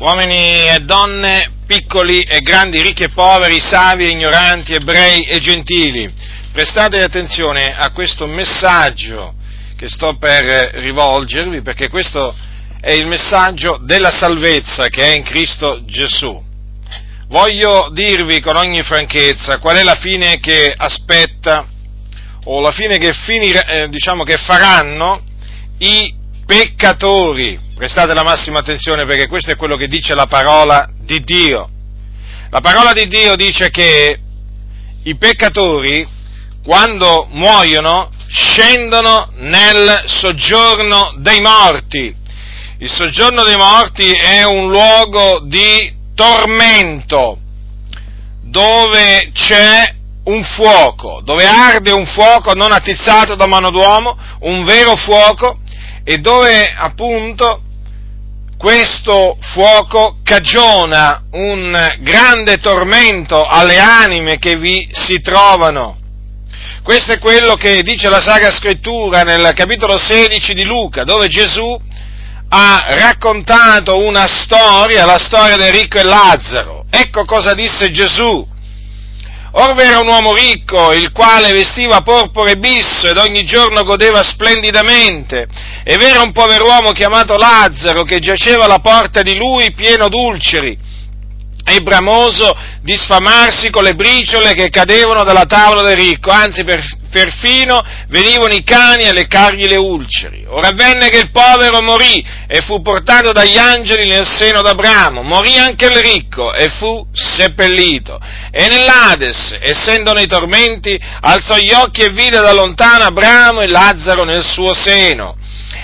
uomini e donne, piccoli e grandi, ricchi e poveri, savi e ignoranti, ebrei e gentili. Prestate attenzione a questo messaggio che sto per rivolgervi, perché questo è il messaggio della salvezza che è in Cristo Gesù. Voglio dirvi con ogni franchezza qual è la fine che aspetta, o la fine che che faranno i peccatori. Prestate la massima attenzione, perché questo è quello che dice la parola di Dio. La parola di Dio dice che i peccatori, quando muoiono, scendono nel soggiorno dei morti. Il soggiorno dei morti è un luogo di tormento, dove c'è un fuoco, dove arde un fuoco non attizzato da mano d'uomo, un vero fuoco, e dove appunto questo fuoco cagiona un grande tormento alle anime che vi si trovano. Questo è quello che dice la Sacra Scrittura nel capitolo 16 di Luca, dove Gesù ha raccontato una storia, la storia del ricco e Lazzaro. Ecco cosa disse Gesù. Orve era un uomo ricco, il quale vestiva porpora e bisso ed ogni giorno godeva splendidamente, e v'era un pover'uomo chiamato Lazzaro che giaceva alla porta di lui pieno d'ulceri e bramoso di sfamarsi con le briciole che cadevano dalla tavola del ricco, anzi perfino venivano i cani a leccargli le ulceri. Ora avvenne che il povero morì e fu portato dagli angeli nel seno d'Abramo. Morì anche il ricco e fu seppellito. E nell'Ades, essendo nei tormenti, alzò gli occhi e vide da lontano Abramo e Lazzaro nel suo seno.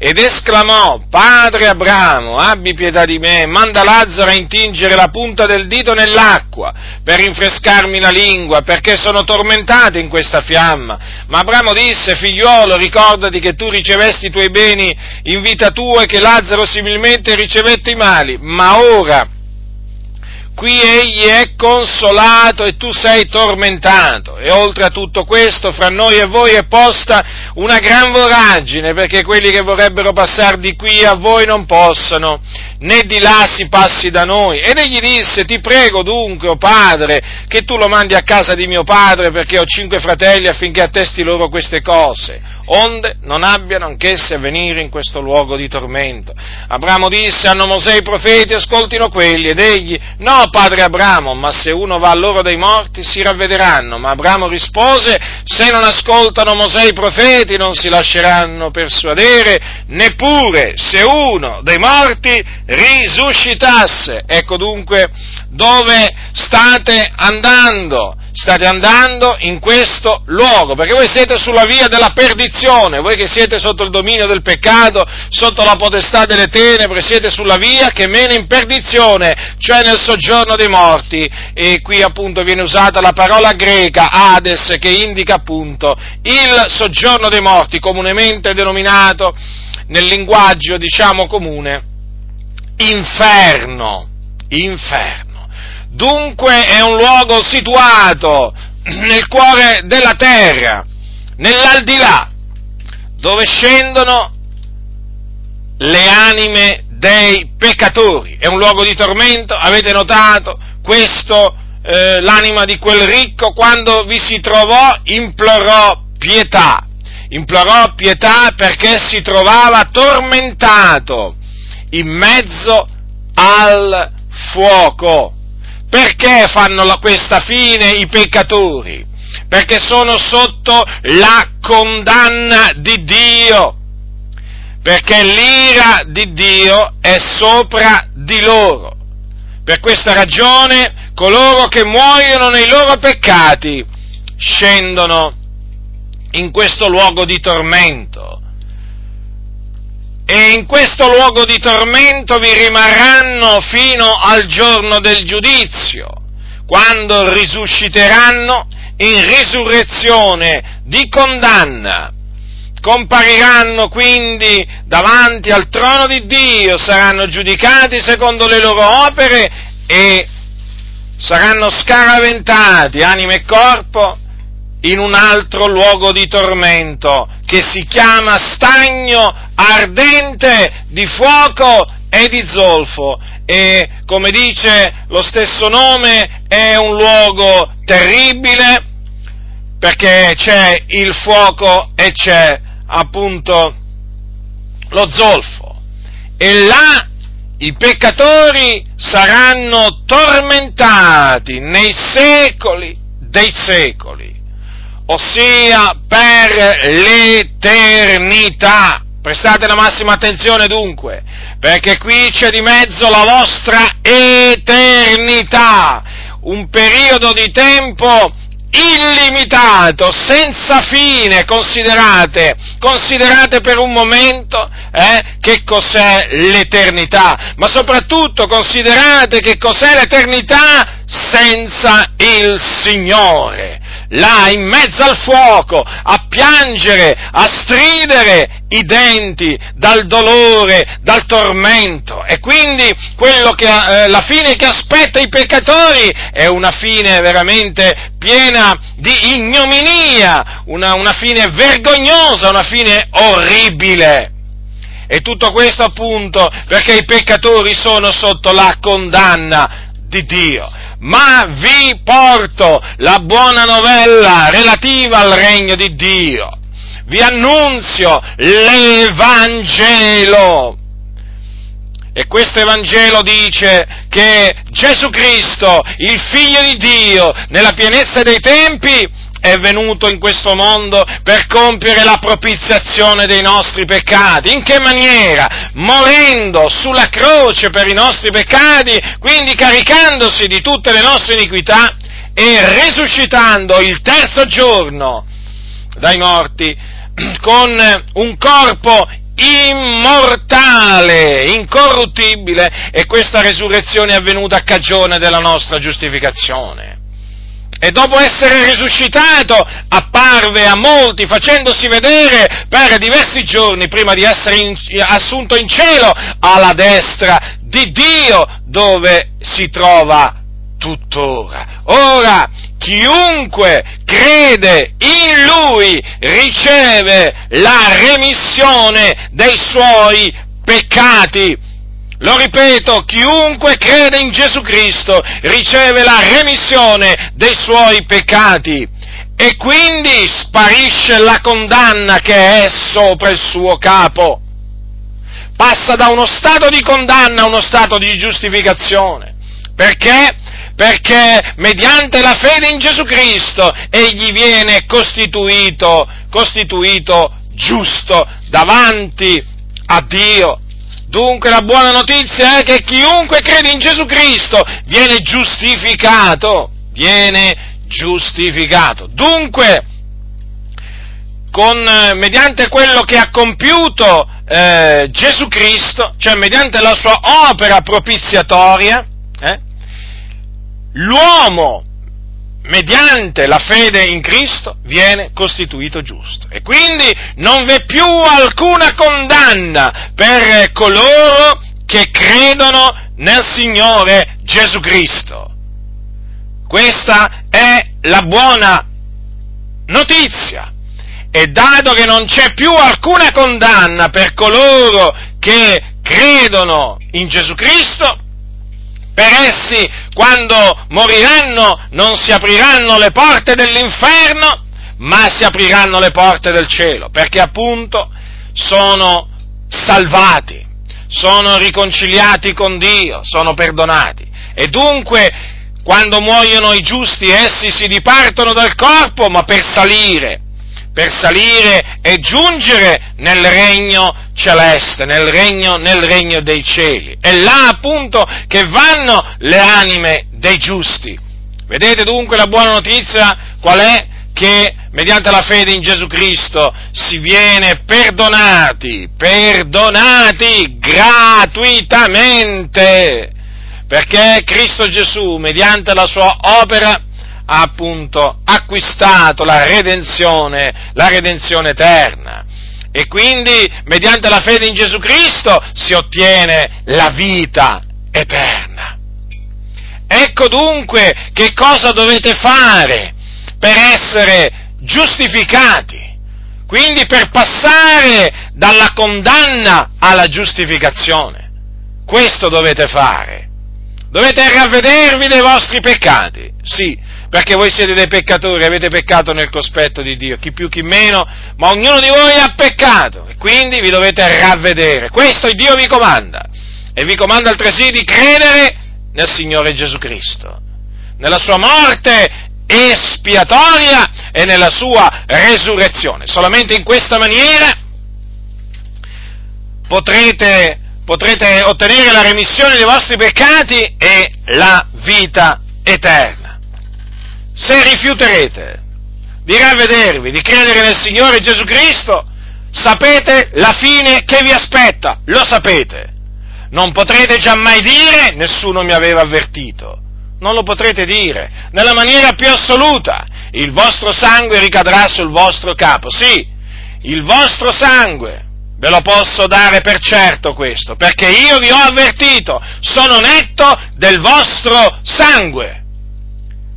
Ed esclamò: Padre Abramo, abbi pietà di me, manda Lazzaro a intingere la punta del dito nell'acqua per rinfrescarmi la lingua, perché sono tormentato in questa fiamma. Ma Abramo disse: Figliuolo, ricordati che tu ricevesti i tuoi beni in vita tua e che Lazzaro similmente ricevette i mali, ma ora qui egli è consolato e tu sei tormentato. E oltre a tutto questo, fra noi e voi è posta una gran voragine, perché quelli che vorrebbero passare di qui a voi non possono, né di là si passi da noi. Ed egli disse: Ti prego dunque, o padre, che tu lo mandi a casa di mio padre, perché ho 5 fratelli, affinché attesti loro queste cose, onde non abbiano anch'esse a venire in questo luogo di tormento. Abramo disse: Hanno Mosè i profeti, ascoltino quelli. Ed egli: No, padre Abramo, ma se uno va all'ora dei morti si ravvederanno. Ma Abramo rispose: Se non ascoltano Mosè i profeti non si lasceranno persuadere, neppure se uno dei morti risuscitasse. Ecco dunque dove state andando. State andando in questo luogo, perché voi siete sulla via della perdizione, voi che siete sotto il dominio del peccato, sotto la potestà delle tenebre, siete sulla via che mena in perdizione, cioè nel soggiorno dei morti. E qui appunto viene usata la parola greca Hades, che indica appunto il soggiorno dei morti, comunemente denominato nel linguaggio comune inferno. Dunque è un luogo situato nel cuore della terra, nell'aldilà, dove scendono le anime dei peccatori. È un luogo di tormento, avete notato questo, l'anima di quel ricco quando vi si trovò implorò pietà perché si trovava tormentato in mezzo al fuoco. Perché fanno questa fine i peccatori? Perché sono sotto la condanna di Dio, perché l'ira di Dio è sopra di loro. Per questa ragione coloro che muoiono nei loro peccati scendono in questo luogo di tormento. E in questo luogo di tormento vi rimarranno fino al giorno del giudizio, quando risusciteranno in risurrezione di condanna. Compariranno quindi davanti al trono di Dio, saranno giudicati secondo le loro opere e saranno scaraventati, anima e corpo, in un altro luogo di tormento che si chiama stagno ardente di fuoco è di zolfo e, come dice lo stesso nome, è un luogo terribile, perché c'è il fuoco e c'è appunto lo zolfo, e là i peccatori saranno tormentati nei secoli dei secoli, ossia per l'eternità. Prestate la massima attenzione dunque, perché qui c'è di mezzo la vostra eternità, un periodo di tempo illimitato, senza fine. Considerate per un momento che cos'è l'eternità, ma soprattutto considerate che cos'è l'eternità senza il Signore, là in mezzo al fuoco, a piangere, a stridere i denti dal dolore, dal tormento. E quindi quello che la fine che aspetta i peccatori è una fine veramente piena di ignominia, una fine vergognosa, una fine orribile. E tutto questo appunto perché i peccatori sono sotto la condanna di Dio. Ma vi porto la buona novella relativa al regno di Dio. Vi annunzio l'Evangelo. E questo Evangelo dice che Gesù Cristo, il Figlio di Dio, nella pienezza dei tempi, è venuto in questo mondo per compiere la propiziazione dei nostri peccati. In che maniera? Morendo sulla croce per i nostri peccati, quindi caricandosi di tutte le nostre iniquità, e risuscitando il terzo giorno dai morti con un corpo immortale, incorruttibile, e questa resurrezione è avvenuta a cagione della nostra giustificazione. E dopo essere risuscitato apparve a molti, facendosi vedere per diversi giorni prima di essere assunto in cielo alla destra di Dio, dove si trova tuttora. Ora, chiunque crede in Lui riceve la remissione dei suoi peccati. Lo ripeto, chiunque crede in Gesù Cristo riceve la remissione dei suoi peccati, e quindi sparisce la condanna che è sopra il suo capo. Passa da uno stato di condanna a uno stato di giustificazione. Perché? Perché mediante la fede in Gesù Cristo egli viene costituito giusto davanti a Dio. Dunque la buona notizia è che chiunque crede in Gesù Cristo viene giustificato. Dunque, mediante quello che ha compiuto Gesù Cristo, cioè mediante la sua opera propiziatoria, l'uomo, mediante la fede in Cristo, viene costituito giusto. E quindi non v'è più alcuna condanna per coloro che credono nel Signore Gesù Cristo. Questa è la buona notizia. E dato che non c'è più alcuna condanna per coloro che credono in Gesù Cristo, per essi, quando moriranno, non si apriranno le porte dell'inferno, ma si apriranno le porte del cielo, perché appunto sono salvati, sono riconciliati con Dio, sono perdonati. E dunque, quando muoiono i giusti, essi si dipartono dal corpo, ma per salire e giungere nel regno celeste, nel regno dei cieli. È là appunto che vanno le anime dei giusti. Vedete dunque la buona notizia qual è? Che mediante la fede in Gesù Cristo si viene perdonati gratuitamente, perché Cristo Gesù, mediante la sua opera, ha appunto acquistato la redenzione eterna. E quindi mediante la fede in Gesù Cristo si ottiene la vita eterna. Ecco dunque che cosa dovete fare per essere giustificati, quindi per passare dalla condanna alla giustificazione. Questo dovete fare. Dovete ravvedervi dei vostri peccati. Sì, perché voi siete dei peccatori, avete peccato nel cospetto di Dio, chi più chi meno, ma ognuno di voi ha peccato e quindi vi dovete ravvedere. Questo Dio vi comanda, e vi comanda altresì di credere nel Signore Gesù Cristo, nella sua morte espiatoria e nella sua resurrezione. Solamente in questa maniera potrete ottenere la remissione dei vostri peccati e la vita eterna. Se rifiuterete di ravvedervi, di credere nel Signore Gesù Cristo, sapete la fine che vi aspetta, lo sapete. Non potrete giammai dire: nessuno mi aveva avvertito. Non lo potrete dire, nella maniera più assoluta. Il vostro sangue ricadrà sul vostro capo. Sì, il vostro sangue, ve lo posso dare per certo questo, perché io vi ho avvertito, sono netto del vostro sangue,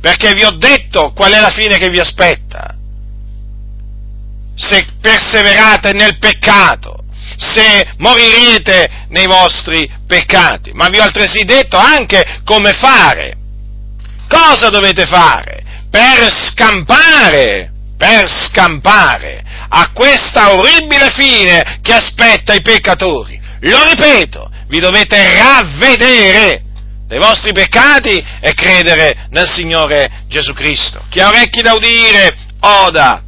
perché vi ho detto qual è la fine che vi aspetta. Se perseverate nel peccato, se morirete nei vostri peccati, ma vi ho altresì detto anche come fare. Cosa dovete fare per scampare a questa orribile fine che aspetta i peccatori? Lo ripeto, vi dovete ravvedere dei vostri peccati e credere nel Signore Gesù Cristo. Chi ha orecchi da udire, oda